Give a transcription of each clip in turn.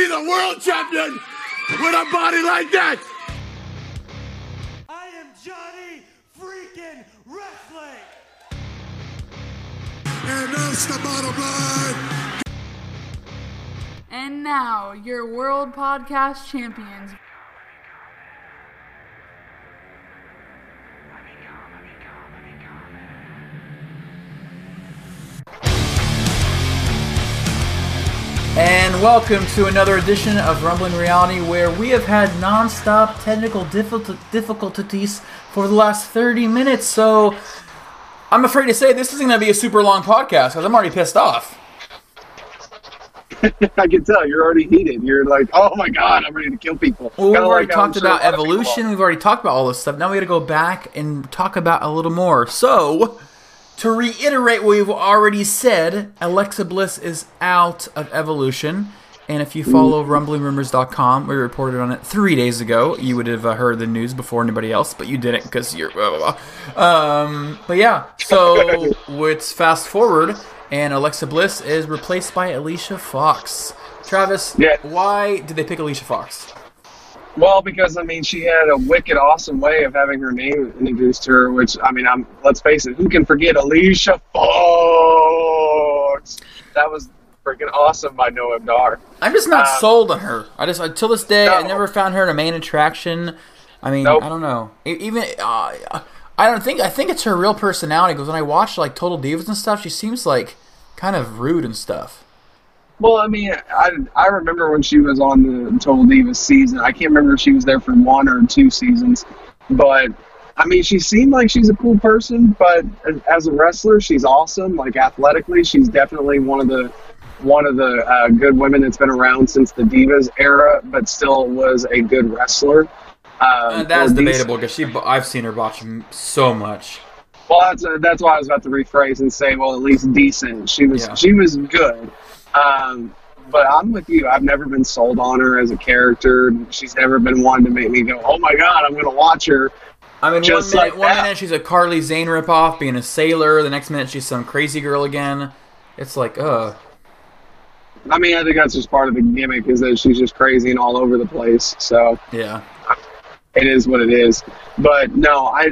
be the world champion with a body like that. I am Johnny freaking Wrestling. And that's the bottom line. And now, your World Podcast Champions. And welcome to another edition of Rumbling Reality, where we have had non-stop technical difficulties for the last 30 minutes, so I'm afraid to say this isn't going to be a super long podcast, because I'm already pissed off. I can tell, you're already heated. You're like, oh my god, I'm ready to kill people. Well, we've already talked about Evolution, we've already talked about all this stuff, now we got to go back and talk about a little more. So, to reiterate what we've already said, Alexa Bliss is out of Evolution, and if you follow RumblingRumors.com, we reported on it 3 days ago. You would have heard the news before anybody else, but you didn't because you're blah, blah, blah. But yeah, so let's fast forward, and Alexa Bliss is replaced by Alicia Fox. Travis, why did they pick Alicia Fox? Well, because, I mean, she had a wicked awesome way of having her name introduced to her, which, I mean, let's face it, who can forget Alicia Fox? That was freaking awesome by Noam Dar. I'm just not sold on her. Until this day, I never found her in a main attraction. I mean, nope. I don't know. Even, I think it's her real personality, because when I watch, like, Total Divas and stuff, she seems, like, kind of rude and stuff. Well, I mean, I remember when she was on the Total Divas season. I can't remember if she was there for one or two seasons. But, I mean, she seemed like she's a cool person. But as a wrestler, she's awesome. Like, athletically, she's definitely one of the good women that's been around since the Divas era, but still was a good wrestler. That's debatable, because I've seen her botch so much. Well, that's why I was about to rephrase and say, well, at least decent. She was good. But I'm with you. I've never been sold on her as a character. She's never been one to make me go, oh my god, I'm going to watch her. I mean, one minute she's a Carly Zane ripoff, being a sailor. The next minute she's some crazy girl again. It's like, I mean, I think that's just part of the gimmick, is that she's just crazy and all over the place. So, yeah. It is what it is. But, no, I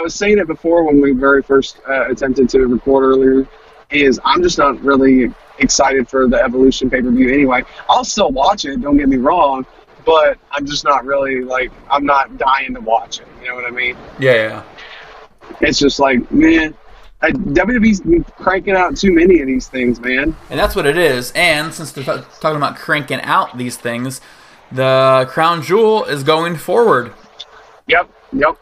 was saying it before when we very first attempted to record earlier, is I'm just not really excited for the Evolution pay-per-view anyway. I'll still watch it, don't get me wrong, but I'm just not really, like, I'm not dying to watch it, you know what I mean? Yeah. It's just like, man, WWE's been cranking out too many of these things, man. And that's what it is, and since they're talking about cranking out these things, the Crown Jewel is going forward. Yep,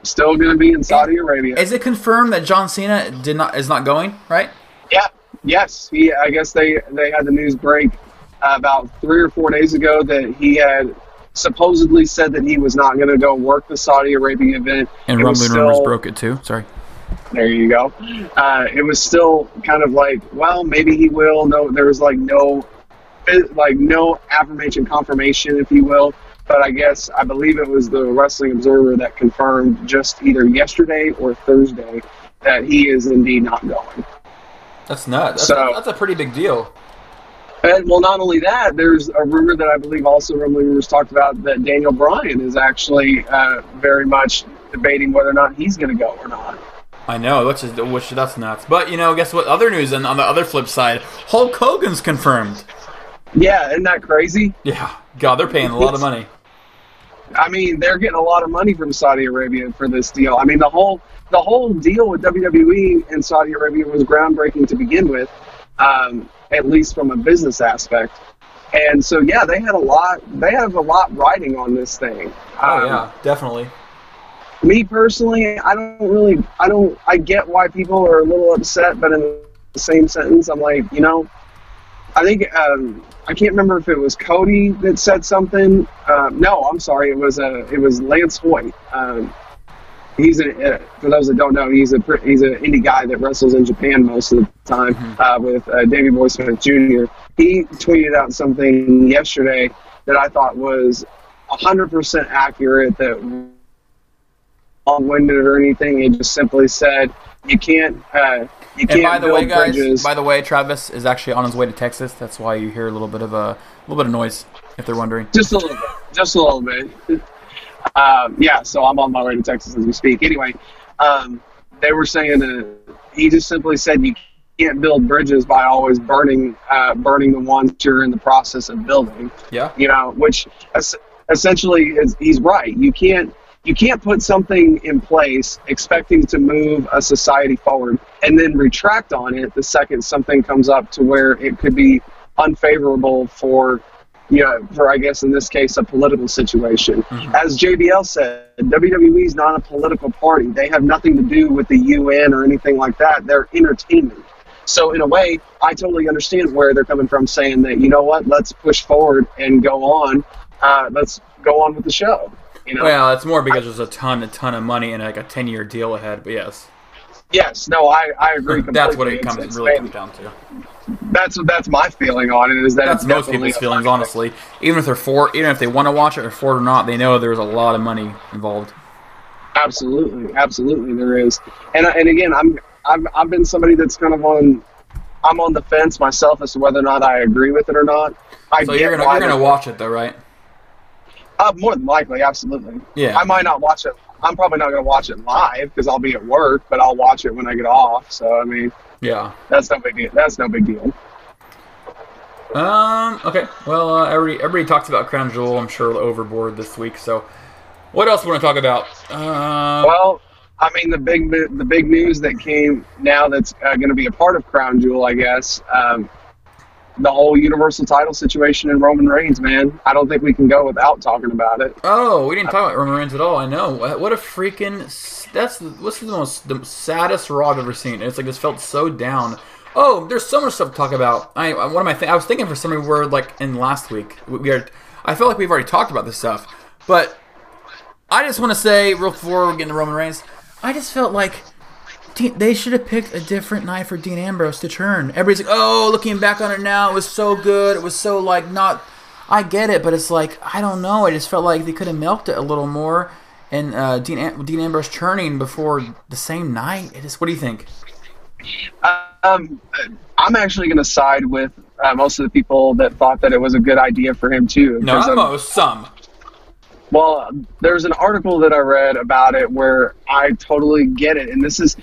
still going to be in Saudi Arabia. Is it confirmed that John Cena is not going, right? Yeah. Yes, I guess they had the news break about 3 or 4 days ago that he had supposedly said that he was not going to go work the Saudi Arabia event. And Rumbling Rumors broke it too. Sorry. There you go. It was still kind of like, well, maybe he will. No, there was no affirmation, confirmation, if you will. But I believe it was the Wrestling Observer that confirmed just either yesterday or Thursday that he is indeed not going. That's nuts. That's a pretty big deal. And, well, not only that, there's a rumor that I believe also Rumbling Rumors talked about, that Daniel Bryan is actually very much debating whether or not he's going to go or not. I know, which that's nuts. But, you know, guess what other news, and on the other flip side, Hulk Hogan's confirmed. Yeah, isn't that crazy? Yeah. God, they're paying a lot of money. I mean, they're getting a lot of money from Saudi Arabia for this deal. I mean, the whole deal with WWE and Saudi Arabia was groundbreaking to begin with, at least from a business aspect. And so, yeah, they have a lot riding on this thing. Oh, yeah, definitely. Me personally, I get why people are a little upset, but in the same sentence, I'm like, you know, I think, I can't remember if it was Cody that said something. No, I'm sorry. It was Lance Hoyt. He's for those that don't know, he's an indie guy that wrestles in Japan most of the time, with Davey Boy Smith Jr. He tweeted out something yesterday that I thought was 100% accurate, that long-winded or anything. It just simply said, you can't. And by the way, guys, bridges. By the way, Travis is actually on his way to Texas. That's why you hear a little bit of noise, if they're wondering. Just a little bit. Yeah, so I'm on my way to Texas as we speak. Anyway, they were saying he just simply said you can't build bridges by always burning the ones you're in the process of building. Yeah. You know, which essentially he's right. You can't put something in place expecting to move a society forward and then retract on it the second something comes up to where it could be unfavorable for, you know, for, I guess in this case, a political situation. Mm-hmm. As JBL said, WWE is not a political party. They have nothing to do with the UN or anything like that. They're entertainment. So in a way, I totally understand where they're coming from saying that, you know what, let's push forward and go on. Let's go on with the show. You know, well, it's more because there's a ton of money and like a 10-year deal ahead. But yes, no, I agree completely. That's what it really comes down to. That's my feeling on it. Is that that's most people's feelings, honestly. Even if they want to watch it or for it or not, they know there's a lot of money involved. Absolutely, there is. And again, I've been somebody that's kind of on the fence myself as to whether or not I agree with it or not. So you're gonna watch it though, right? More than likely, absolutely. Yeah. I might not watch it. I'm probably not going to watch it live because I'll be at work, but I'll watch it when I get off. So I mean, yeah, that's no big deal. Okay. Well, everybody talks about Crown Jewel. I'm sure overboard this week. So, what else we want to talk about? Well, I mean, the big news that came now that's going to be a part of Crown Jewel, I guess. The whole Universal title situation in Roman Reigns, man. I don't think we can go without talking about it. Oh, we didn't talk about Roman Reigns at all. I know. What a freaking... What's the saddest Raw I've ever seen. It's like this felt so down. Oh, there's so much stuff to talk about. I was thinking for some reason we're like in last week. I feel like we've already talked about this stuff. But I just want to say, real before we get into Roman Reigns, I just felt like... they should have picked a different night for Dean Ambrose to turn. Everybody's like, oh, looking back on it now, it was so good. It was so, like, not... I get it, but it's like, I don't know. I just felt like they could have milked it a little more. And Dean Ambrose turning before the same night. What do you think? I'm actually going to side with most of the people that thought that it was a good idea for him, too. No, almost some. Well, there's an article that I read about it where I totally get it. And this is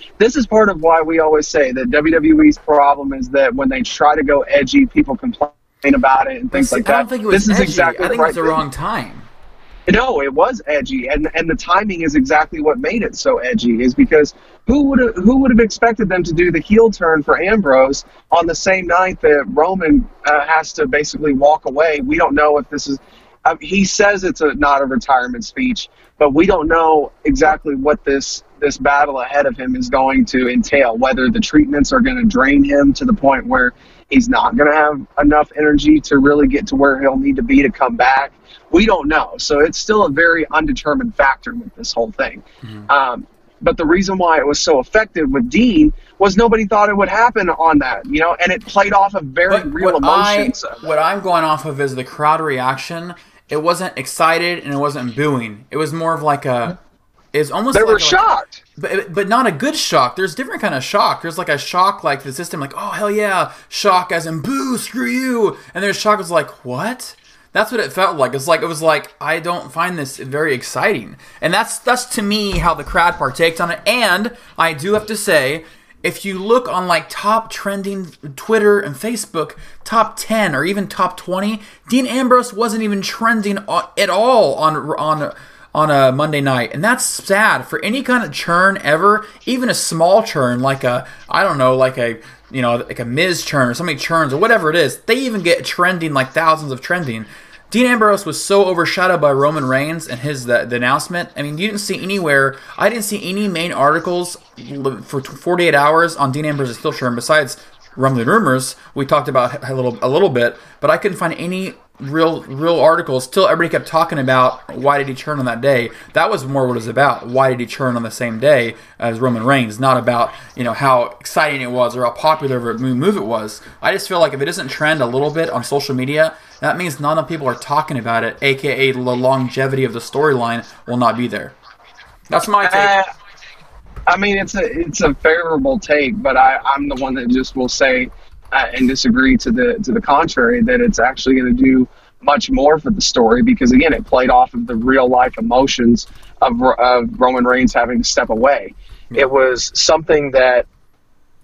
part of why we always say that WWE's problem is that when they try to go edgy, people complain about it and things like that. I don't think it was edgy. Exactly, I think it was the wrong time. No, it was edgy. And the timing is exactly what made it so edgy, is because who would have expected them to do the heel turn for Ambrose on the same night that Roman has to basically walk away? We don't know if this is... he says it's not a retirement speech, but we don't know exactly what this battle ahead of him is going to entail, whether the treatments are going to drain him to the point where he's not going to have enough energy to really get to where he'll need to be to come back. We don't know. So it's still a very undetermined factor with this whole thing. Mm-hmm. But the reason why it was so effective with Dean was nobody thought it would happen on that, you know, and it played off of real emotions. What I'm going off of is the crowd reaction. It wasn't excited and it wasn't booing. It was more of like a... It's almost they were shocked. But not a good shock. There's different kind of shock. There's like a shock like the system, like, oh, hell yeah. Shock as in, boo, screw you. And there's shock was like, what? That's what it felt like. It was like, I don't find this very exciting. And that's to me how the crowd partakes on it. And I do have to say... if you look on like top trending Twitter and Facebook, top 10 or even top 20, Dean Ambrose wasn't even trending at all on a Monday night, and that's sad for any kind of churn ever. Even a small churn like a Miz churn or somebody churns or whatever it is, they even get trending like thousands of trending. Dean Ambrose was so overshadowed by Roman Reigns and the announcement. I mean, you didn't see anywhere. I didn't see any main articles for 48 hours on Dean Ambrose's heel turn besides Rumbling Rumors. We talked about it a little bit, but I couldn't find any real articles till everybody kept talking about why did he turn on that day. That was more what it was about. Why did he turn on the same day as Roman Reigns? Not about, you know, how exciting it was or how popular of a move it was. I just feel like if it doesn't trend a little bit on social media, that means not enough people are talking about it, aka the longevity of the storyline will not be there. That's my take. I mean, it's a favorable take, but I'm the one that just will say and disagree to the contrary, that it's actually going to do much more for the story, because again, it played off of the real life emotions of Roman Reigns having to step away. Mm-hmm. It was something that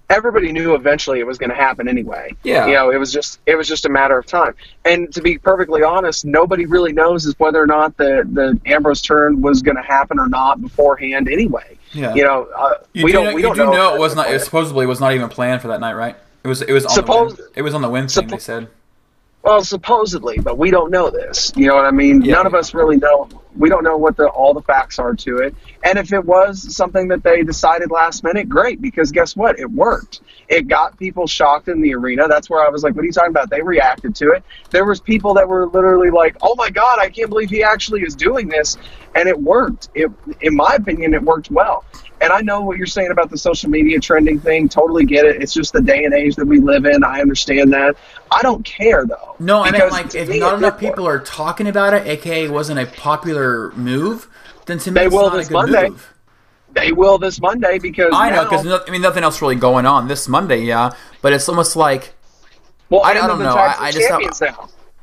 everybody knew eventually it was going to happen anyway. Yeah. You know, it was just a matter of time. And to be perfectly honest, nobody really knows is whether or not the Ambrose turn was going to happen or not beforehand anyway. Yeah. You know, we don't know. It supposedly was not even planned for that night, right? It was on the Wednesday, they said. Well, supposedly, but we don't know this. You know what I mean? Yeah. None of us really know. We don't know what all the facts are to it. And if it was something that they decided last minute, great, because guess what? It worked. It got people shocked in the arena. That's where I was like, what are you talking about? They reacted to it. There was people that were literally like, oh my God, I can't believe he actually is doing this. And it worked. In my opinion, it worked well. And I know what you're saying about the social media trending thing. Totally get it. It's just the day and age that we live in. I understand that. I don't care, though. No, I mean, like, if not enough people are talking about it, a.k.a. it wasn't a popular move, then to me it's not a good move. They will this Monday, because I know, because nothing else really going on this Monday, yeah. But it's almost like, well, I don't know.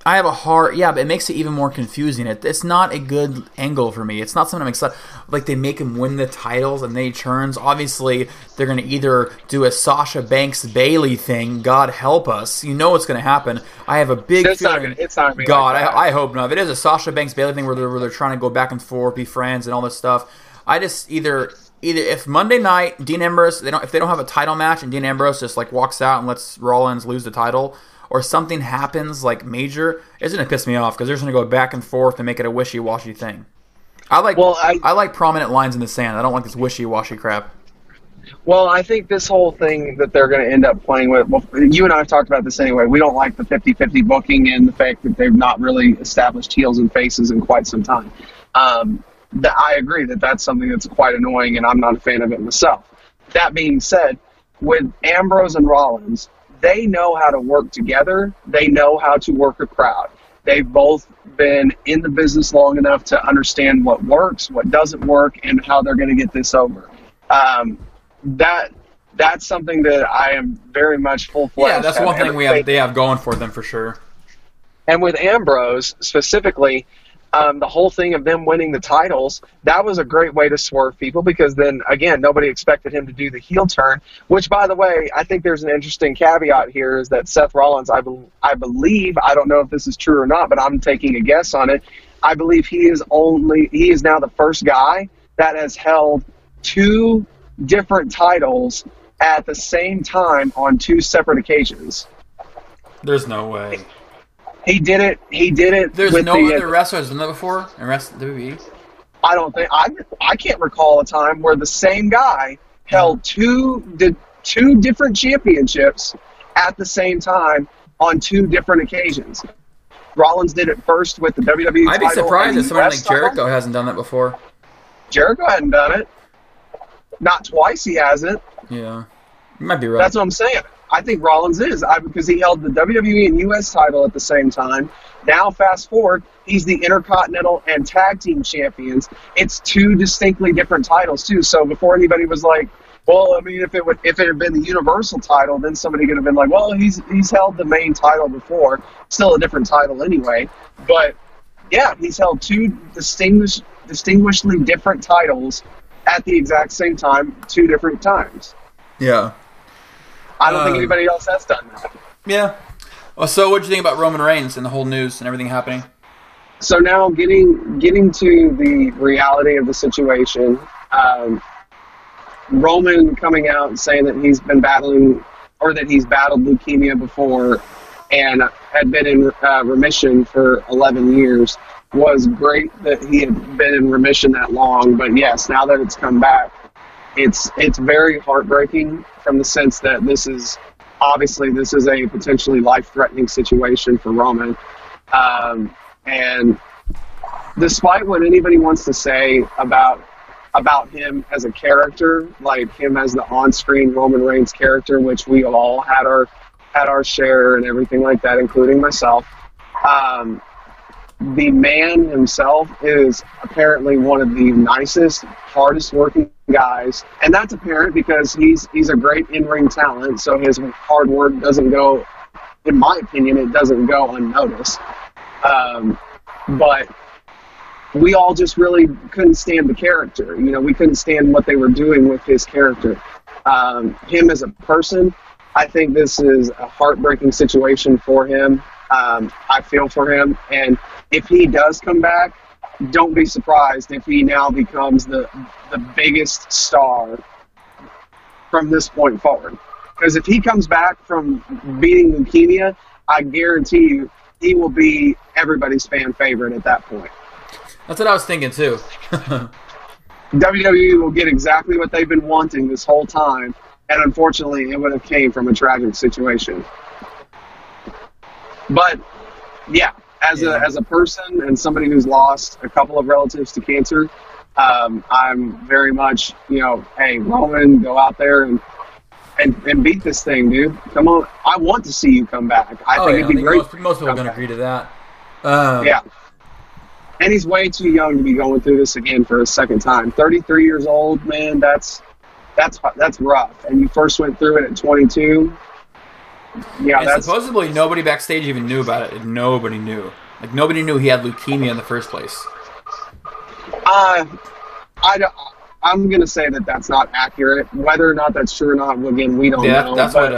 I have a hard, yeah, but it makes it even more confusing. It's not a good angle for me. It's not something I'm excited. Like, they make him win the titles and they turns. Obviously, they're going to either do a Sasha Banks Bayley thing. God help us. You know what's going to happen. I have a big feeling. God, like, I hope not. If it is a Sasha Banks Bayley thing where they're trying to go back and forth, be friends, and all this stuff, I just either if Monday night Dean Ambrose, if they don't have a title match and Dean Ambrose just like walks out and lets Rollins lose the title, or something happens, like, major, it's going to piss me off, because they're just going to go back and forth and make it a wishy-washy thing. I like prominent lines in the sand. I don't like this wishy-washy crap. Well, I think this whole thing that they're going to end up playing with, well, you and I have talked about this anyway, we don't like the 50-50 booking and the fact that they've not really established heels and faces in quite some time. I agree that that's something that's quite annoying, and I'm not a fan of it myself. That being said, with Ambrose and Rollins, they know how to work together. They know how to work a crowd. They've both been in the business long enough to understand what works, what doesn't work, and how they're going to get this over. That's something that I am very much full-fledged. Yeah, that's one thing they have going for them for sure. And with Ambrose specifically, the whole thing of them winning the titles, that was a great way to swerve people, because then, again, nobody expected him to do the heel turn, which, by the way, I think there's an interesting caveat here, is that Seth Rollins, I believe, I don't know if this is true or not, but I'm taking a guess on it, I believe he is now the first guy that has held two different titles at the same time on two separate occasions. There's no way. He did it. There's no other wrestler that's done that before in WWE? I don't think. I can't recall a time where the same guy held two different championships at the same time on two different occasions. Rollins did it first with the WWE title. I'd be surprised if someone like Jericho hasn't done that before. Jericho hadn't done it. Not twice he hasn't. Yeah. You might be right. That's what I'm saying. I think Rollins is, because he held the WWE and U.S. title at the same time. Now, fast forward, he's the Intercontinental and Tag Team Champions. It's two distinctly different titles, too. So before anybody was like, well, I mean, if it had been the Universal title, then somebody could have been like, well, he's held the main title before. Still a different title anyway. But, yeah, he's held two distinguishedly different titles at the exact same time, two different times. Yeah. I don't think anybody else has done that. Yeah. Well, so what do you think about Roman Reigns and the whole news and everything happening? So now getting to the reality of the situation, Roman coming out and saying that he's battled leukemia before and had been in remission for 11 years was great that he had been in remission that long. But yes, now that it's come back, It's very heartbreaking from the sense that this is a potentially life-threatening situation for Roman. And despite what anybody wants to say about him as a character, like him as the on-screen Roman Reigns character, which we all had our share and everything like that, including myself, the man himself is apparently one of the nicest, hardest-working guys, and that's apparent because he's a great in-ring talent, so his hard work doesn't go, in my opinion, it doesn't go unnoticed. But we all just really couldn't stand the character. You know, we couldn't stand what they were doing with his character. Him as a person, I think this is a heartbreaking situation for him. I feel for him, and if he does come back, don't be surprised if he now becomes the biggest star from this point forward. Because if he comes back from beating leukemia, I guarantee you he will be everybody's fan favorite at that point. That's what I was thinking too. WWE will get exactly what they've been wanting this whole time, and unfortunately it would have came from a tragic situation. But, yeah. As a person and somebody who's lost a couple of relatives to cancer, I'm very much, you know, hey, Roman, go out there and beat this thing, dude. Come on. I want to see you come back. I think it'd be great. Most people are going to agree to that. Yeah. And he's way too young to be going through this again for a second time. 33 years old, man, that's rough. And you first went through it at 22. Yeah, and supposedly nobody backstage even knew about it. Nobody knew. Like, nobody knew he had leukemia in the first place. I'm going to say that that's not accurate. Whether or not that's true or not, again, we don't know. That's what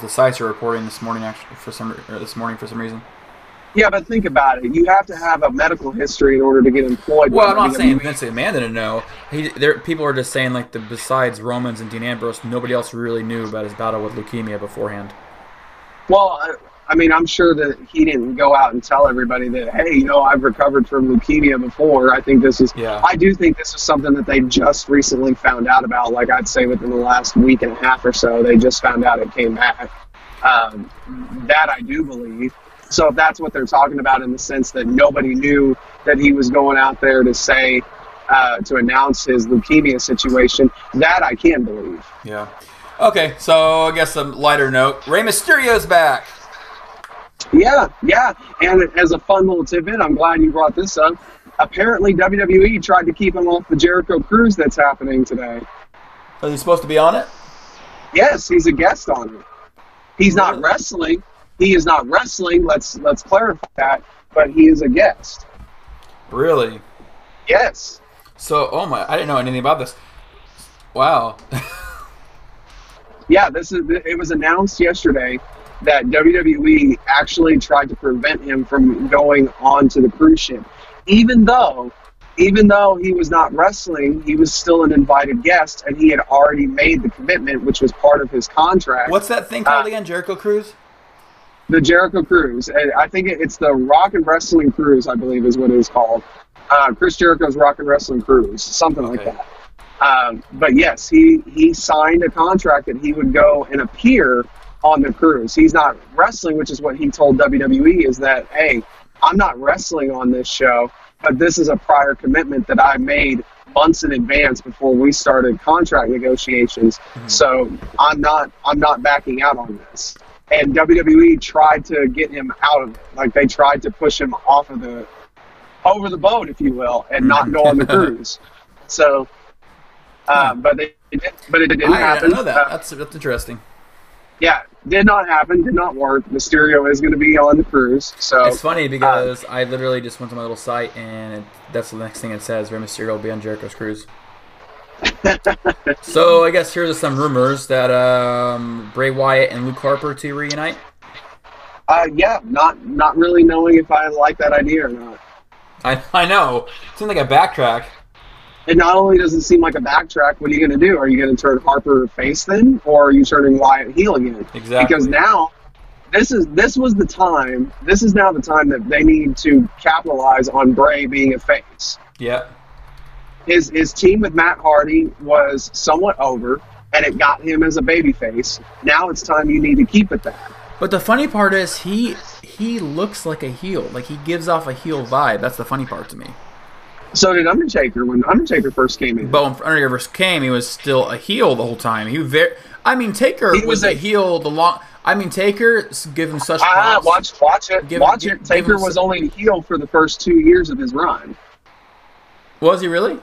the sites are reporting this morning, actually, for some reason. Yeah, but think about it. You have to have a medical history in order to get employed. Well, I'm not saying Vince McMahon didn't know. People are just saying, like, besides Romans and Dean Ambrose, nobody else really knew about his battle with leukemia beforehand. Well, I mean, I'm sure that he didn't go out and tell everybody that, hey, you know, I've recovered from leukemia before. I do think this is something that they just recently found out about. Like, I'd say within the last week and a half or so, they just found out it came back. That I do believe. So if that's what they're talking about, in the sense that nobody knew that he was going out there to say, to announce his leukemia situation, that I can believe. Yeah. Okay, so I guess a lighter note. Rey Mysterio's back. Yeah. And as a fun little tidbit, I'm glad you brought this up. Apparently WWE tried to keep him off the Jericho Cruise that's happening today. Is he supposed to be on it? Yes, he's a guest on it. He's not wrestling. He is not wrestling, let's clarify that, but he is a guest. Really? Yes. So, I didn't know anything about this. Wow. Yeah, it was announced yesterday that WWE actually tried to prevent him from going onto the cruise ship. Even though he was not wrestling, he was still an invited guest, and he had already made the commitment, which was part of his contract. What's that thing called again, Jericho Cruise? The Jericho Cruise. I think it's the Rock and Wrestling Cruise, I believe is what it is called. Chris Jericho's Rock and Wrestling Cruise, something like that. But yes, he signed a contract that he would go and appear on the cruise. He's not wrestling, which is what he told WWE, is that, hey, I'm not wrestling on this show, but this is a prior commitment that I made months in advance before we started contract negotiations. Mm-hmm. So I'm not backing out on this. And WWE tried to get him out of it. Like, they tried to push him off of over the boat, if you will, and not go on the cruise. So, but it didn't happen. I know that. That's interesting. Yeah, did not happen. Did not work. Mysterio is going to be on the cruise. So it's funny because I literally just went to my little site, and that's the next thing it says: Rey Mysterio will be on Jericho's cruise. So I guess here's some rumors that Bray Wyatt and Luke Harper to reunite. Not really knowing if I like that idea or not. I know. It seems like a backtrack. It not only doesn't seem like a backtrack, what are you going to do? Are you going to turn Harper face then, or are you turning Wyatt heel again? Exactly. Because now this is now the time that they need to capitalize on Bray being a face. Yeah. His team with Matt Hardy was somewhat over, and it got him as a babyface. Now it's time you need to keep it that. But the funny part is he looks like a heel. Like, he gives off a heel vibe. That's the funny part to me. So did Undertaker when Undertaker first came in. But when Undertaker first came, he was still a heel the whole time. Taker, give him such props. Watch it. Taker was only a heel for the first 2 years of his run. Was he really?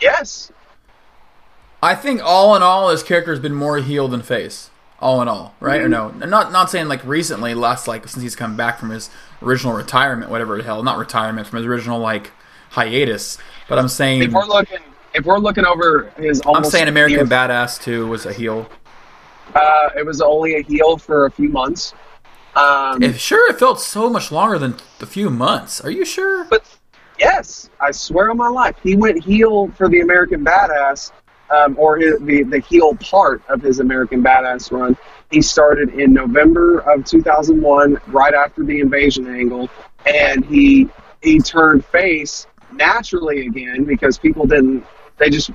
Yes. I think all in all, his character has been more heel than face. All in all, right? Mm-hmm. Or no? I'm not saying like recently, last like since he's come back from his original retirement, whatever the hell, not retirement, from his original like hiatus. But I'm saying if we're looking over his, almost I'm saying American years, Badass 2 was a heel. It was only a heel for a few months. It felt so much longer than a few months. Are you sure? But yes, I swear on my life, he went heel for the American Badass. Or the heel part of his American Badass run. He started in November of 2001, right after the invasion angle, and he turned face naturally again because people didn't, they just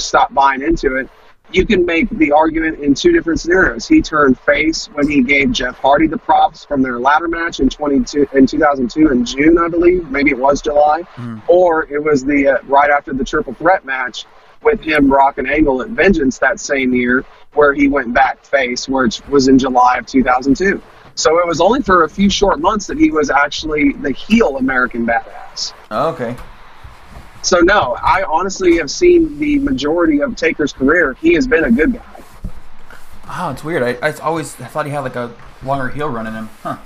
stopped buying into it. You can make the argument in two different scenarios. He turned face when he gave Jeff Hardy the props from their ladder match in 2002 in June, I believe. Maybe it was July. Mm. Or it was the right after the Triple Threat match with him, Rock, and Angle at Vengeance that same year, where he went back face, which was in July of 2002. So it was only for a few short months that he was actually the heel American Badass. Oh, okay. So no, I honestly have seen the majority of Taker's career. He has been a good guy. Oh, it's weird. I thought he had like a longer heel run in him. Huh.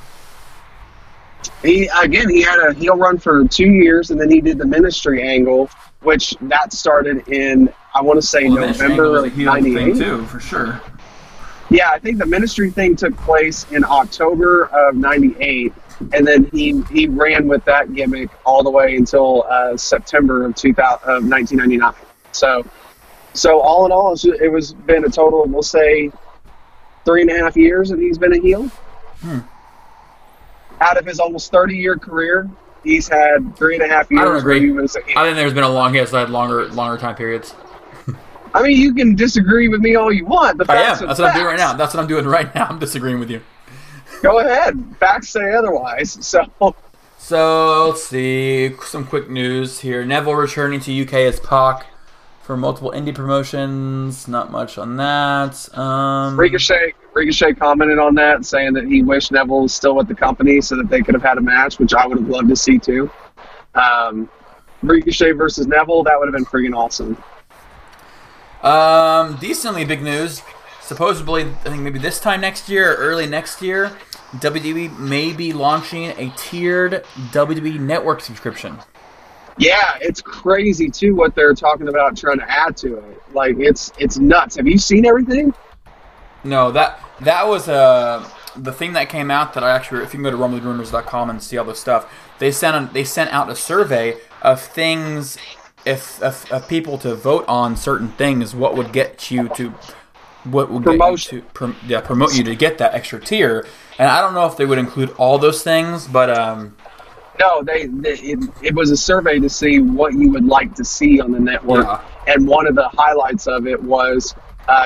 He had a heel run for 2 years, and then he did the Ministry angle, which that started in, I want to say, November of 98. Too, for sure. Yeah, I think the Ministry thing took place in October of 98, and then he ran with that gimmick all the way until September of 1999. So all in all, it was been a total of, we'll say, 3.5 years that he's been a heel. Hmm. Out of his almost 30-year career, he's had 3.5 years. I don't agree. I think there's been a long history. I had longer time periods. I mean, you can disagree with me all you want. But I am. That's what I'm doing right now. That's what I'm doing right now. I'm disagreeing with you. Go ahead. Facts say otherwise. So let's see. Some quick news here. Neville returning to UK as Pac for multiple indie promotions. Not much on that. Ricochet commented on that, saying that he wished Neville was still with the company so that they could have had a match, which I would have loved to see too. Ricochet versus Neville, that would have been freaking awesome. Decently big news. Supposedly, I think maybe this time next year or early next year, WWE may be launching a tiered WWE Network subscription. Yeah, it's crazy too what they're talking about trying to add to it. Like, it's nuts. Have you seen everything? No, that was the thing that came out that I actually, if you can go to RumblingRumors.com and see all this stuff, they sent out a survey of things, if people to vote on certain things, promote you to get that extra tier. And I don't know if they would include all those things, but no, it was a survey to see what you would like to see on the network, yeah. And one of the highlights of it was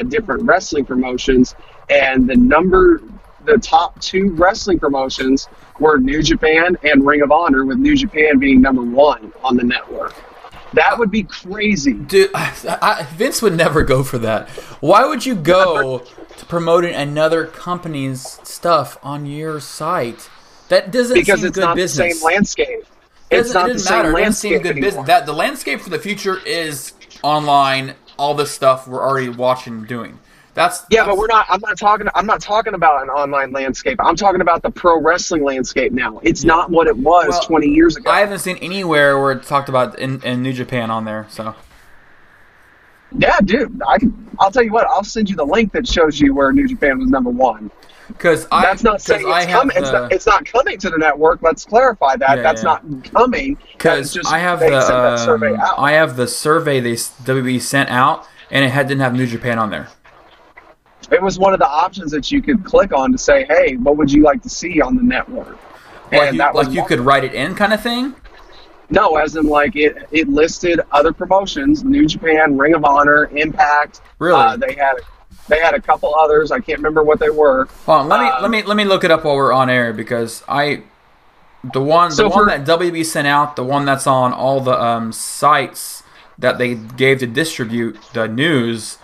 different wrestling promotions, and the top two wrestling promotions were New Japan and Ring of Honor, with New Japan being number one on the network. That would be crazy. Dude, Vince would never go for that. Why would you go to promoting another company's stuff on your site? That doesn't seem good business. Because it's not the same landscape. It doesn't seem good business. The landscape for the future is online. All this stuff we're already watching and doing. But we're not. I'm not talking about an online landscape. I'm talking about the pro wrestling landscape now. It's not what it was 20 years ago. I haven't seen anywhere where it's talked about in New Japan on there. So. Yeah, dude. I'll tell you what. I'll send you the link that shows you where New Japan was number one. It's not coming to the network. Let's clarify that. Not coming. Because I have the survey they WWE sent out, and didn't have New Japan on there. It was one of the options that you could click on to say, hey, what would you like to see on the network? You could write it in kind of thing? No, as in like it listed other promotions, New Japan, Ring of Honor, Impact. Really? They had a couple others. I can't remember what they were. Hold on, let me look it up while we're on air, because that WB sent out, the one that's on all the sites that they gave to distribute the news,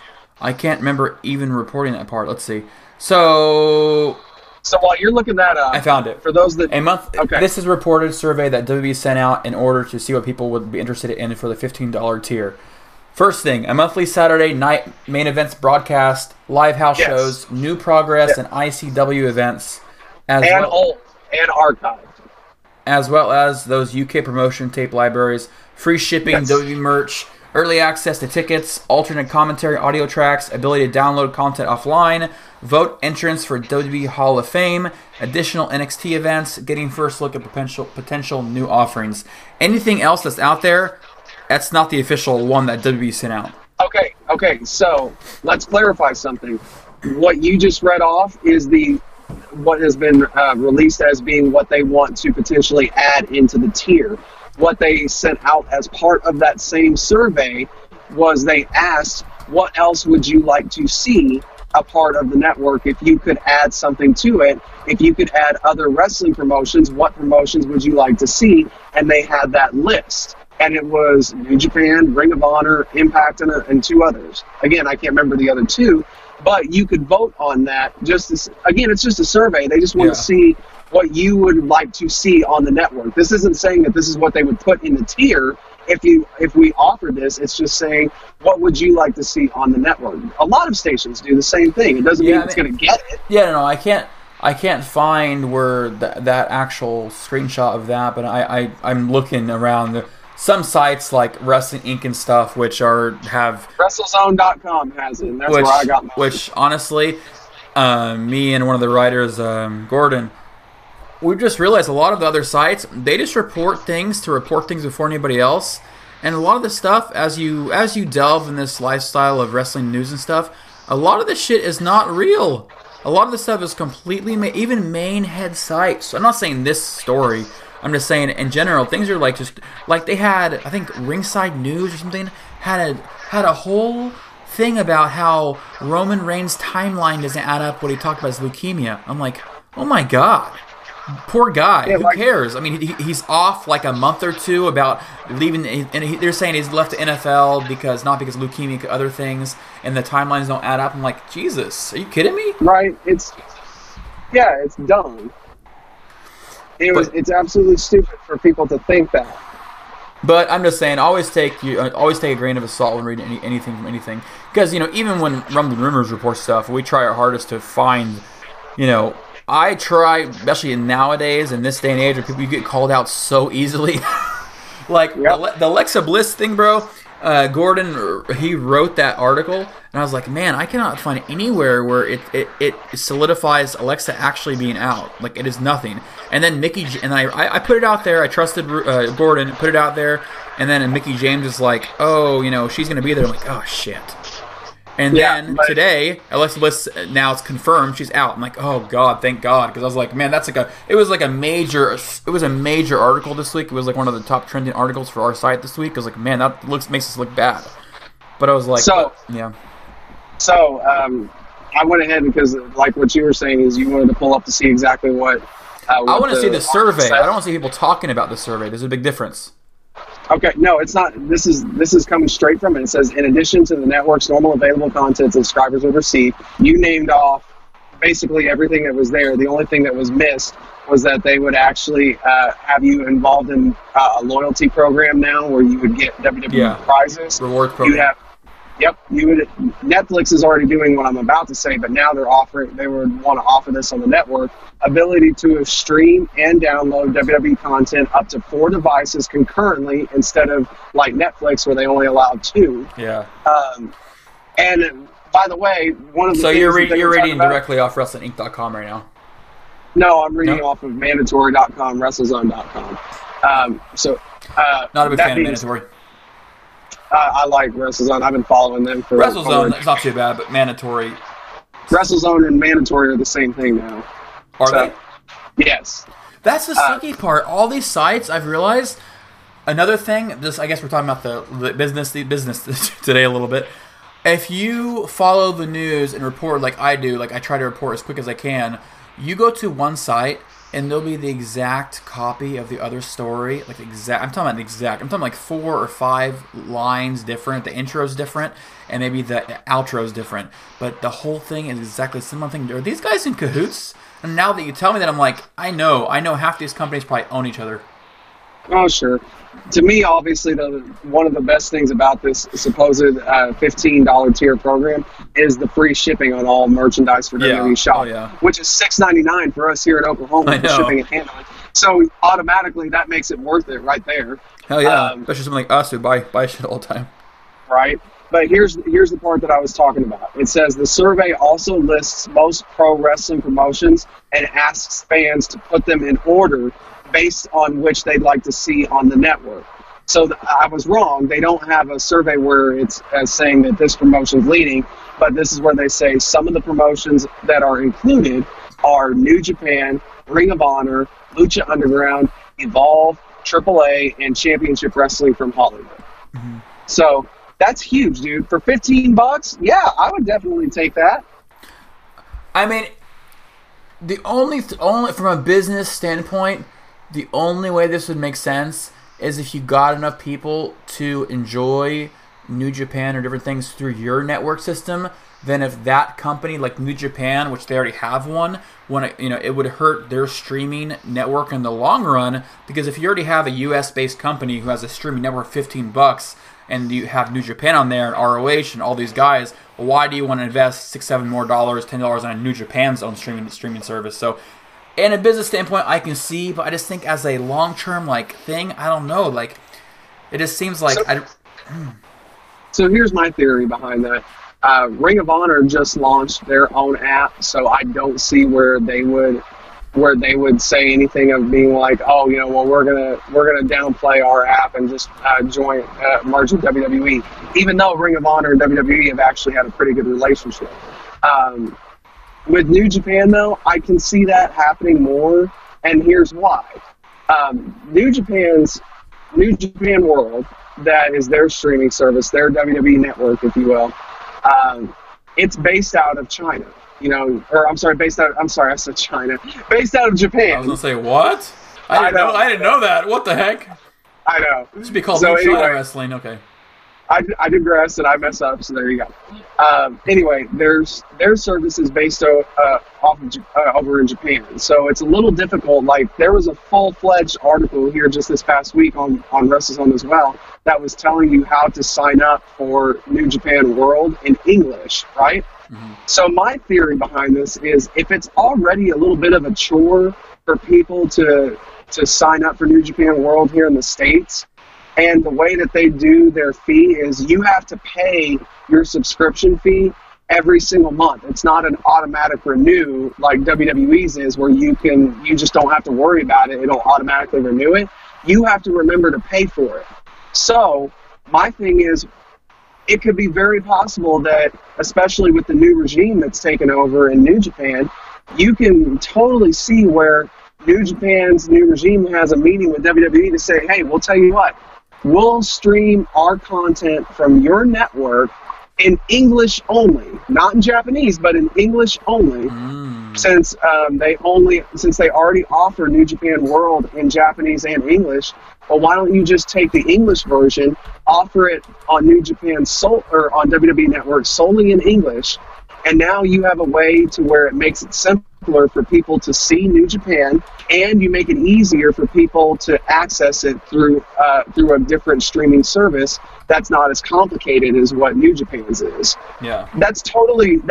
I can't remember even reporting that part. Let's see. So while you're looking that up, I found it. For those that this is reported survey that WB sent out in order to see what people would be interested in for the $15 tier. First thing, a monthly Saturday night main events broadcast, live house shows, New Progress and ICW events, and archives, as well as those UK promotion tape libraries, free shipping, WWE merch, early access to tickets, alternate commentary, audio tracks, ability to download content offline, vote entrance for WWE Hall of Fame, additional NXT events, getting first look at potential new offerings. Anything else that's out there, that's not the official one that WWE sent out. Okay, so let's clarify something. What you just read off is what has been released as being what they want to potentially add into the tier. What they sent out as part of that same survey was they asked, what else would you like to see a part of the network if you could add something to it? If you could add other wrestling promotions, what promotions would you like to see? And they had that list. And it was New Japan, Ring of Honor, Impact, and two others. Again, I can't remember the other two, but you could vote on that. It's just a survey. They just want to see what you would like to see on the network. This isn't saying that this is what they would put in the tier if we offer this. It's just saying, what would you like to see on the network? A lot of stations do the same thing. It doesn't mean it's going to get it. Yeah, no, I can't find where that actual screenshot of that, but I'm looking around some sites like Wrestling Inc. and stuff, which have WrestleZone.com has it, and that's where I got mine. Which, honestly, me and one of the writers, Gordon, we just realized a lot of the other sites, they just report things before anybody else. And a lot of the stuff, as you delve in this lifestyle of wrestling news and stuff, a lot of this shit is not real. A lot of this stuff is completely even main head sites. I'm not saying this story. I'm just saying in general, things are like they had, I think, Ringside News or something had a whole thing about how Roman Reigns' timeline doesn't add up what he talked about his leukemia. I'm like, oh my god. Poor guy. Yeah, who cares? I mean, he's off like a month or two about leaving, and they're saying he's left the NFL not because of leukemia, other things, and the timelines don't add up. I'm like, Jesus, are you kidding me? Right? It's dumb. It's absolutely stupid for people to think that. But I'm just saying, always take a grain of salt when reading anything from anything, because even when Rumbling Rumors reports stuff, we try our hardest to find, I try, especially nowadays, in this day and age, where people get called out so easily. The Alexa Bliss thing, bro. Gordon, he wrote that article, and I was like, man, I cannot find anywhere where it solidifies Alexa actually being out. Like, it is nothing. And then I put it out there. I trusted Gordon, put it out there, and then Mickey James is like, oh, she's going to be there. I'm like, oh, shit. And then today, Alexa Bliss, now it's confirmed, she's out. I'm like, oh god, thank god, because I was like, man, it was a major article this week. It was like one of the top trending articles for our site this week. I was like, man, that makes us look bad. But I was like, I went ahead because, like what you were saying, is you wanted to pull up to see exactly what. I want to see the survey. I don't want to see people talking about the survey. There's a big difference. Okay, no, it's not. This is coming straight from it. It says, in addition to the network's normal available content subscribers would receive, you named off basically everything that was there. The only thing that was missed was that they would actually have you involved in a loyalty program now where you would get WWE prizes. Reward program. Netflix is already doing what I'm about to say, but now they would want to offer this on the network. Ability to stream and download WWE content up to 4 devices concurrently instead of like Netflix where they only allow 2. Yeah. And by the way, one of the things you're reading directly off WrestlingInc.com right now. No, I'm reading off of mandatory.com, WrestleZone.com. Not a big fan of mandatory. I like WrestleZone. I've been following them for WrestleZone. It's not too bad, but mandatory. WrestleZone and mandatory are the same thing now. Are they? Yes. That's the sucky part. All these sites, I've realized. Another thing, I guess we're talking about the business today a little bit. If you follow the news and report like I do, like I try to report as quick as I can, you go to one site and there'll be the exact copy of the other story. Like I'm talking like 4 or 5 lines different. The intro's different, and maybe the outro's different. But the whole thing is exactly the same thing. Are these guys in cahoots? And now that you tell me that, I'm like, I know half these companies probably own each other. Oh, sure. To me, obviously, one of the best things about this supposed $15 tier program is the free shipping on all merchandise for WWE Shop, which is $6.99 for us here in Oklahoma for shipping and handling. So automatically, that makes it worth it right there. Hell yeah, especially someone like us who buy shit all the time. Right, but here's the part that I was talking about. It says the survey also lists most pro wrestling promotions and asks fans to put them in order based on which they'd like to see on the network. So I was wrong. They don't have a survey where it's saying that this promotion's leading, but this is where they say some of the promotions that are included are New Japan, Ring of Honor, Lucha Underground, Evolve, AAA, and Championship Wrestling from Hollywood. Mm-hmm. So that's huge, dude. For $15, yeah, I would definitely take that. I mean, the only from a business standpoint, the only way this would make sense is if you got enough people to enjoy New Japan or different things through your network system. Then if that company, like New Japan, which they already have one, it would hurt their streaming network in the long run, because if you already have a U.S.-based company who has a streaming network of $15 and you have New Japan on there and ROH and all these guys, why do you want to invest $6, $7 more, $10 on New Japan's own streaming service? So, in a business standpoint, I can see, but I just think as a long-term thing, I don't know. It just seems like... So here's my theory behind that. Ring of Honor just launched their own app, so I don't see where they would say anything of being like, oh, well, we're gonna downplay our app and just merge with WWE. Even though Ring of Honor and WWE have actually had a pretty good relationship. With New Japan, though, I can see that happening more, and here's why. New Japan World, that is their streaming service, their WWE Network, if you will. It's based out of China, based out of Japan. I was gonna say, what? I didn't know that. What the heck? I know. It should be called China Wrestling. Okay. I digress and I mess up, so there you go. Anyway, their service is based over in Japan, so it's a little difficult. There was a full-fledged article here just this past week on WrestleZone as well that was telling you how to sign up for New Japan World in English, right? Mm-hmm. So my theory behind this is if it's already a little bit of a chore for people to sign up for New Japan World here in the States, and the way that they do their fee is you have to pay your subscription fee every single month. It's not an automatic renew like WWE's is, where you just don't have to worry about it. It'll automatically renew it. You have to remember to pay for it. So my thing is, it could be very possible that, especially with the new regime that's taken over in New Japan, you can totally see where New Japan's new regime has a meeting with WWE to say, hey, we'll tell you what. We'll stream our content from your network in English only, not in Japanese, but in English only. Mm. Since they already offer New Japan World in Japanese and English, well, why don't you just take the English version, offer it on New Japan or on WWE Network solely in English, and now you have a way to where it makes it simpler for people to see New Japan, and you make it easier for people to access it through a different streaming service that's not as complicated as what New Japan's is. Yeah, that's totally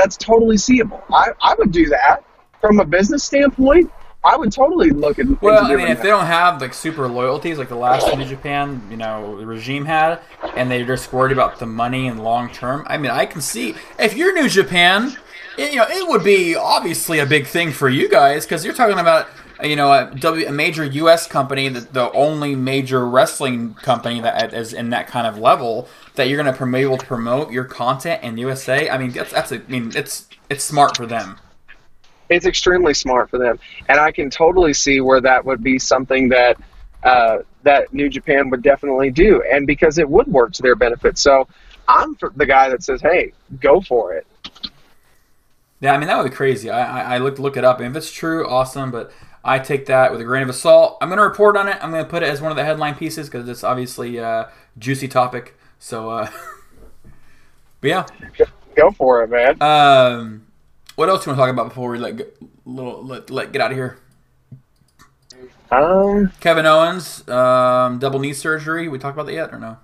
seeable. I would do that from a business standpoint. I would totally look at. Well, I mean, if they don't have super loyalties like the last New Japan, the regime had, and they're just worried about the money and long term. I mean, I can see if you're New Japan, it would be obviously a big thing for you guys, because you're talking about a major U.S. company, the only major wrestling company that is in that kind of level that you're going to be able to promote your content in USA. I mean, it's smart for them. It's extremely smart for them, and I can totally see where that would be something that New Japan would definitely do, and because it would work to their benefit. So I'm the guy that says, hey, go for it. Yeah, I mean, that would be crazy. I look it up, and if it's true, awesome, but I take that with a grain of salt. I'm going to report on it. I'm going to put it as one of the headline pieces because it's obviously a juicy topic. So, but yeah. Go for it, man. What else do you want to talk about before we let get out of here? Kevin Owens, double knee surgery. We talked about that yet or no?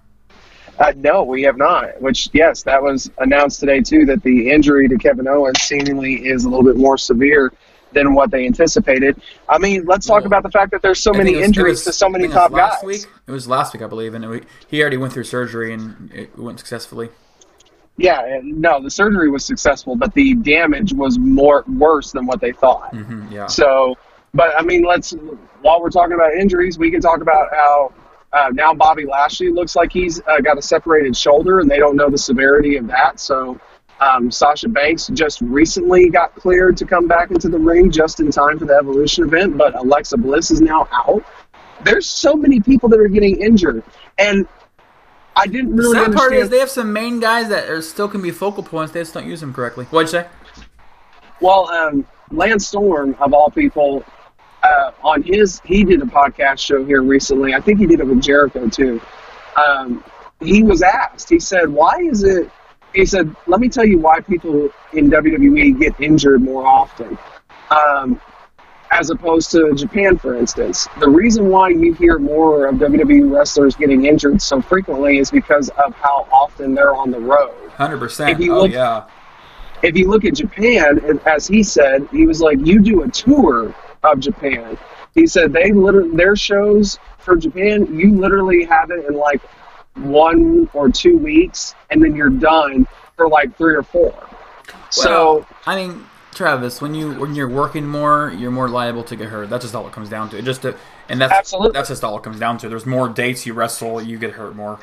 No, we have not, which, yes, that was announced today, too, that the injury to Kevin Owens seemingly is a little bit more severe than what they anticipated. I mean, let's talk about the fact that there's so many injuries to so many top guys. It was last week, I believe, and he already went through surgery and it went successfully. Yeah, no, the surgery was successful, but the damage was worse than what they thought. Mm-hmm, yeah. So, but, I mean, while we're talking about injuries, we can talk about how now Bobby Lashley looks like he's got a separated shoulder, and they don't know the severity of that. So Sasha Banks just recently got cleared to come back into the ring just in time for the Evolution event, but Alexa Bliss is now out. There's so many people that are getting injured, and I didn't really understand. The sad part is they have some main guys that are still can be focal points. They just don't use them correctly. What'd you say? Well, Lance Storm, of all people, he did a podcast show here recently. I think he did it with Jericho too. He was asked, he said, why is it, he said, let me tell you why people in WWE get injured more often. As opposed to Japan, for instance. The reason why you hear more of WWE wrestlers getting injured so frequently is because of how often they're on the road. 100%. If you look at Japan, as he said, he was like, you do a tour of Japan. He said they their shows for Japan, you literally have it in like 1 or 2 weeks, and then you're done for like 3 or 4. Well, so I mean, Travis, when you're working more, you're more liable to get hurt. That's just all it comes down to. That's just all it comes down to. There's more dates you wrestle, you get hurt more.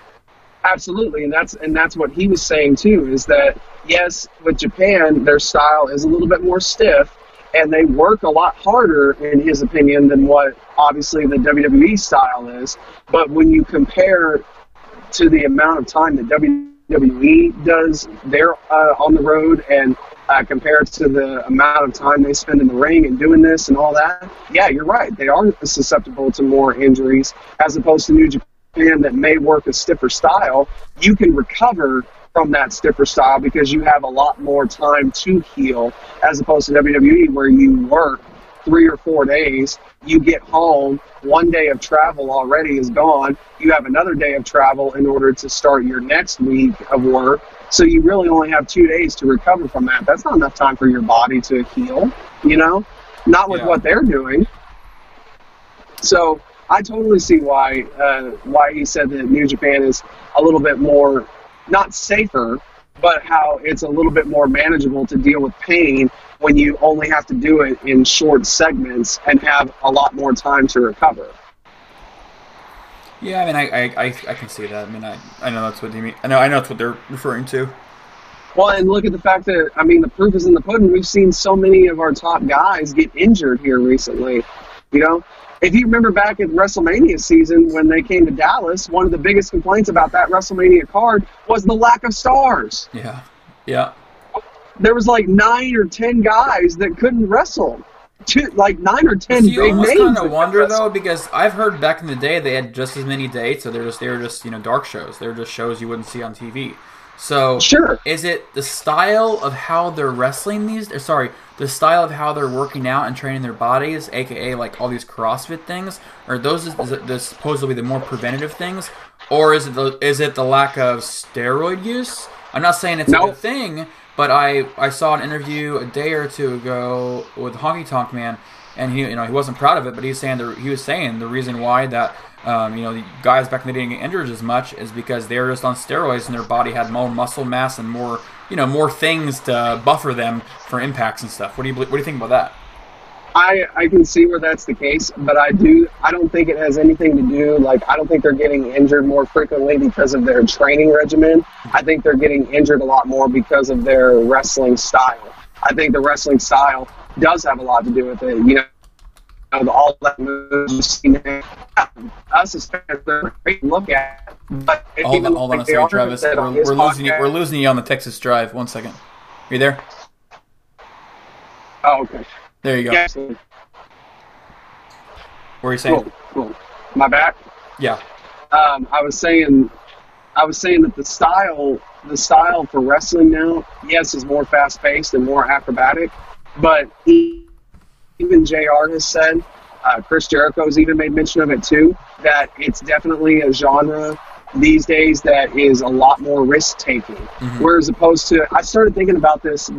Absolutely, and that's what he was saying too. Is that yes, with Japan, their style is a little bit more stiff. And they work a lot harder, in his opinion, than what, obviously, the WWE style is. But when you compare to the amount of time that WWE does there on the road and compared to the amount of time they spend in the ring and doing this and all that, yeah, you're right. They are susceptible to more injuries as opposed to New Japan that may work a stiffer style. You can recover from that stiffer style because you have a lot more time to heal as opposed to WWE where you work 3 or 4 days, you get home, 1 day of travel already is gone, you have another day of travel in order to start your next week of work, so you really only have 2 days to recover from that. That's not enough time for your body to heal, not with what they're doing. So I totally see why he said that New Japan is a little bit more, not safer, but how it's a little bit more manageable to deal with pain when you only have to do it in short segments and have a lot more time to recover. Yeah, I mean, I can see that. I mean, I know that's what you mean. I know that's what they're referring to. Well, and look at the fact that, I mean, the proof is in the pudding. We've seen so many of our top guys get injured here recently, If you remember back in WrestleMania season when they came to Dallas, one of the biggest complaints about that WrestleMania card was the lack of stars. Yeah. There was like 9 or 10 guys that couldn't wrestle. 9 or 10 big names. You almost kind of wonder though, because I've heard back in the day they had just as many dates, so they were just dark shows. They were just shows you wouldn't see on TV. So sure. Is it the style of how they're wrestling the style of how they're working out and training their bodies, aka like all these CrossFit things, or is it supposedly the more preventative things, or is it the lack of steroid use? I'm not saying it's a good thing, but I saw an interview a day or two ago with Honky Tonk Man, and he wasn't proud of it, but he was saying the reason why that. The guys back in the day didn't get injured as much is because they were just on steroids and their body had more muscle mass and more things to buffer them for impacts and stuff. What do you think about that? I can see where that's the case, but I don't think it has anything to do, I don't think they're getting injured more frequently because of their training regimen. I think they're getting injured a lot more because of their wrestling style. I think the wrestling style does have a lot to do with it, of all that moves, us as fans, they're great to look at. But hold on a second, Travis. We're losing you. We're losing you on the Texas Drive. 1 second. Are you there? Oh, okay. There you go. Yeah. What were you saying? Cool. My back. Yeah. I was saying that the style for wrestling now, yes, is more fast-paced and more acrobatic, but even JR has said Chris Jericho's even made mention of it too, that it's definitely a genre these days that is a lot more risk-taking. Mm-hmm. Whereas opposed to, I started thinking about this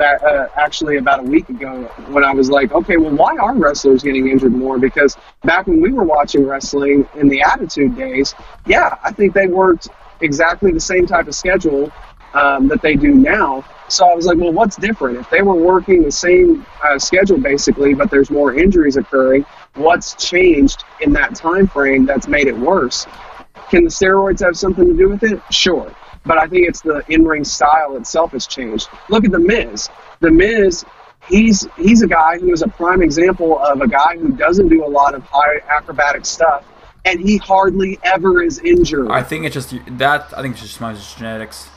actually about a week ago when I was like, okay, well, why are wrestlers getting injured more? Because back when we were watching wrestling in the Attitude days, yeah, I think they worked exactly the same type of schedule that they do now. So I was like, well, what's different? If they were working the same schedule basically, but there's more injuries occurring, what's changed in that time frame that's made it worse? Can the steroids have something to do with it? Sure. But I think it's the in-ring style itself has changed. Look at The Miz. The Miz, he's a guy who is a prime example of a guy who doesn't do a lot of high acrobatic stuff, and he hardly ever is injured. I think it's just my genetics.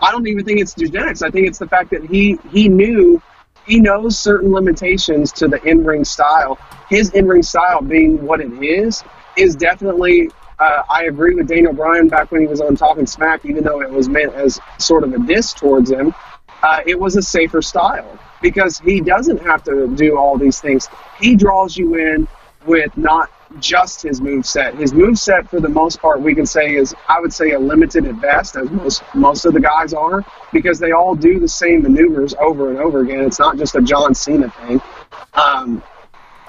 I don't even think it's genetics. I think it's the fact that he knows certain limitations to the in-ring style. His in-ring style being what it is definitely... I agree with Daniel Bryan back when he was on Talking Smack, even though it was meant as sort of a diss towards him. It was a safer style because he doesn't have to do all these things. He draws you in with not just his moveset. His moveset, for the most part, we can say is, I would say, a limited at best, as most of the guys are, because they all do the same maneuvers over and over again. It's not just a John Cena thing.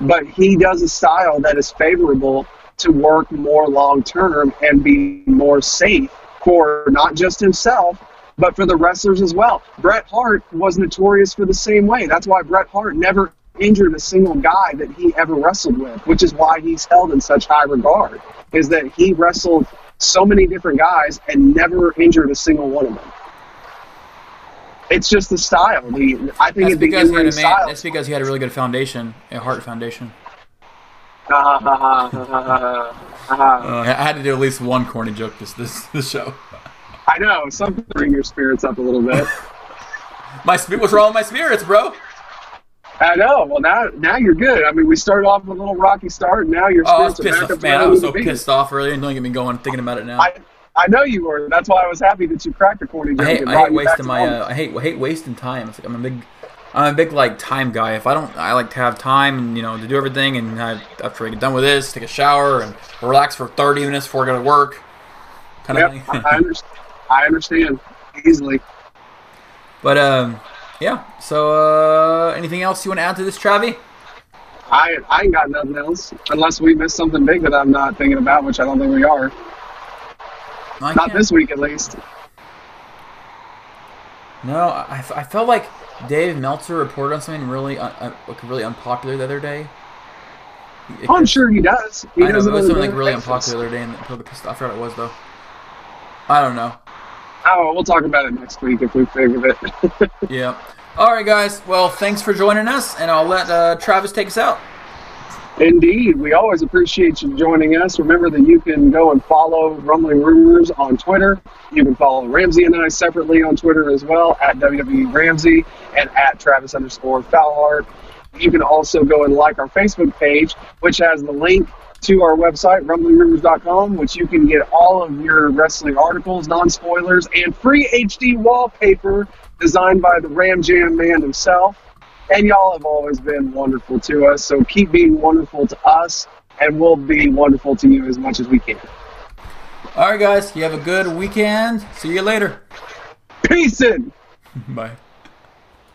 But he does a style that is favorable to work more long-term and be more safe for not just himself, but for the wrestlers as well. Bret Hart was notorious for the same way. That's why Bret Hart never injured a single guy that he ever wrestled with, which is why he's held in such high regard, is that he wrestled so many different guys and never injured a single one of them. It's just the style. That's because he had a really good foundation, a Hart Foundation. I had to do at least one corny joke this show. I know, something to bring your spirits up a little bit. What's wrong with my spirits, bro? I know. Well, now you're good. I mean, we started off with a little rocky start, and now your spirits are back up. Man, I was so pissed off earlier, and don't get me going thinking about it now. I know you were. That's why I was happy that you cracked a corny joke. I hate wasting time. It's like I'm a big like time guy. If I don't, I like to have time and to do everything. And after I get done with this, take a shower and relax for 30 minutes before I go to work. Kind of thing. I understand easily. But yeah. So anything else you want to add to this, Travi? I ain't got nothing else, unless we missed something big that I'm not thinking about, which I don't think we are. Not this week, at least. No, I felt like Dave Meltzer reported on something really unpopular the other day. I'm sure he does. It was something really unpopular the other day, and I forgot what it was, though. I don't know. Oh, we'll talk about it next week if we figure it. Yeah. All right, guys. Well, thanks for joining us, and I'll let Travis take us out. Indeed. We always appreciate you joining us. Remember that you can go and follow Rumbling Rumors on Twitter. You can follow Ramsey and I separately on Twitter as well, at WWE Ramsey and at Travis_Foulheart. You can also go and like our Facebook page, which has the link to our website, RumblingRumors.com, which you can get all of your wrestling articles, non-spoilers, and free HD wallpaper designed by the Ram Jam man himself. And y'all have always been wonderful to us, so keep being wonderful to us, and we'll be wonderful to you as much as we can. All right, guys, you have a good weekend. See you later. Peace in. Bye.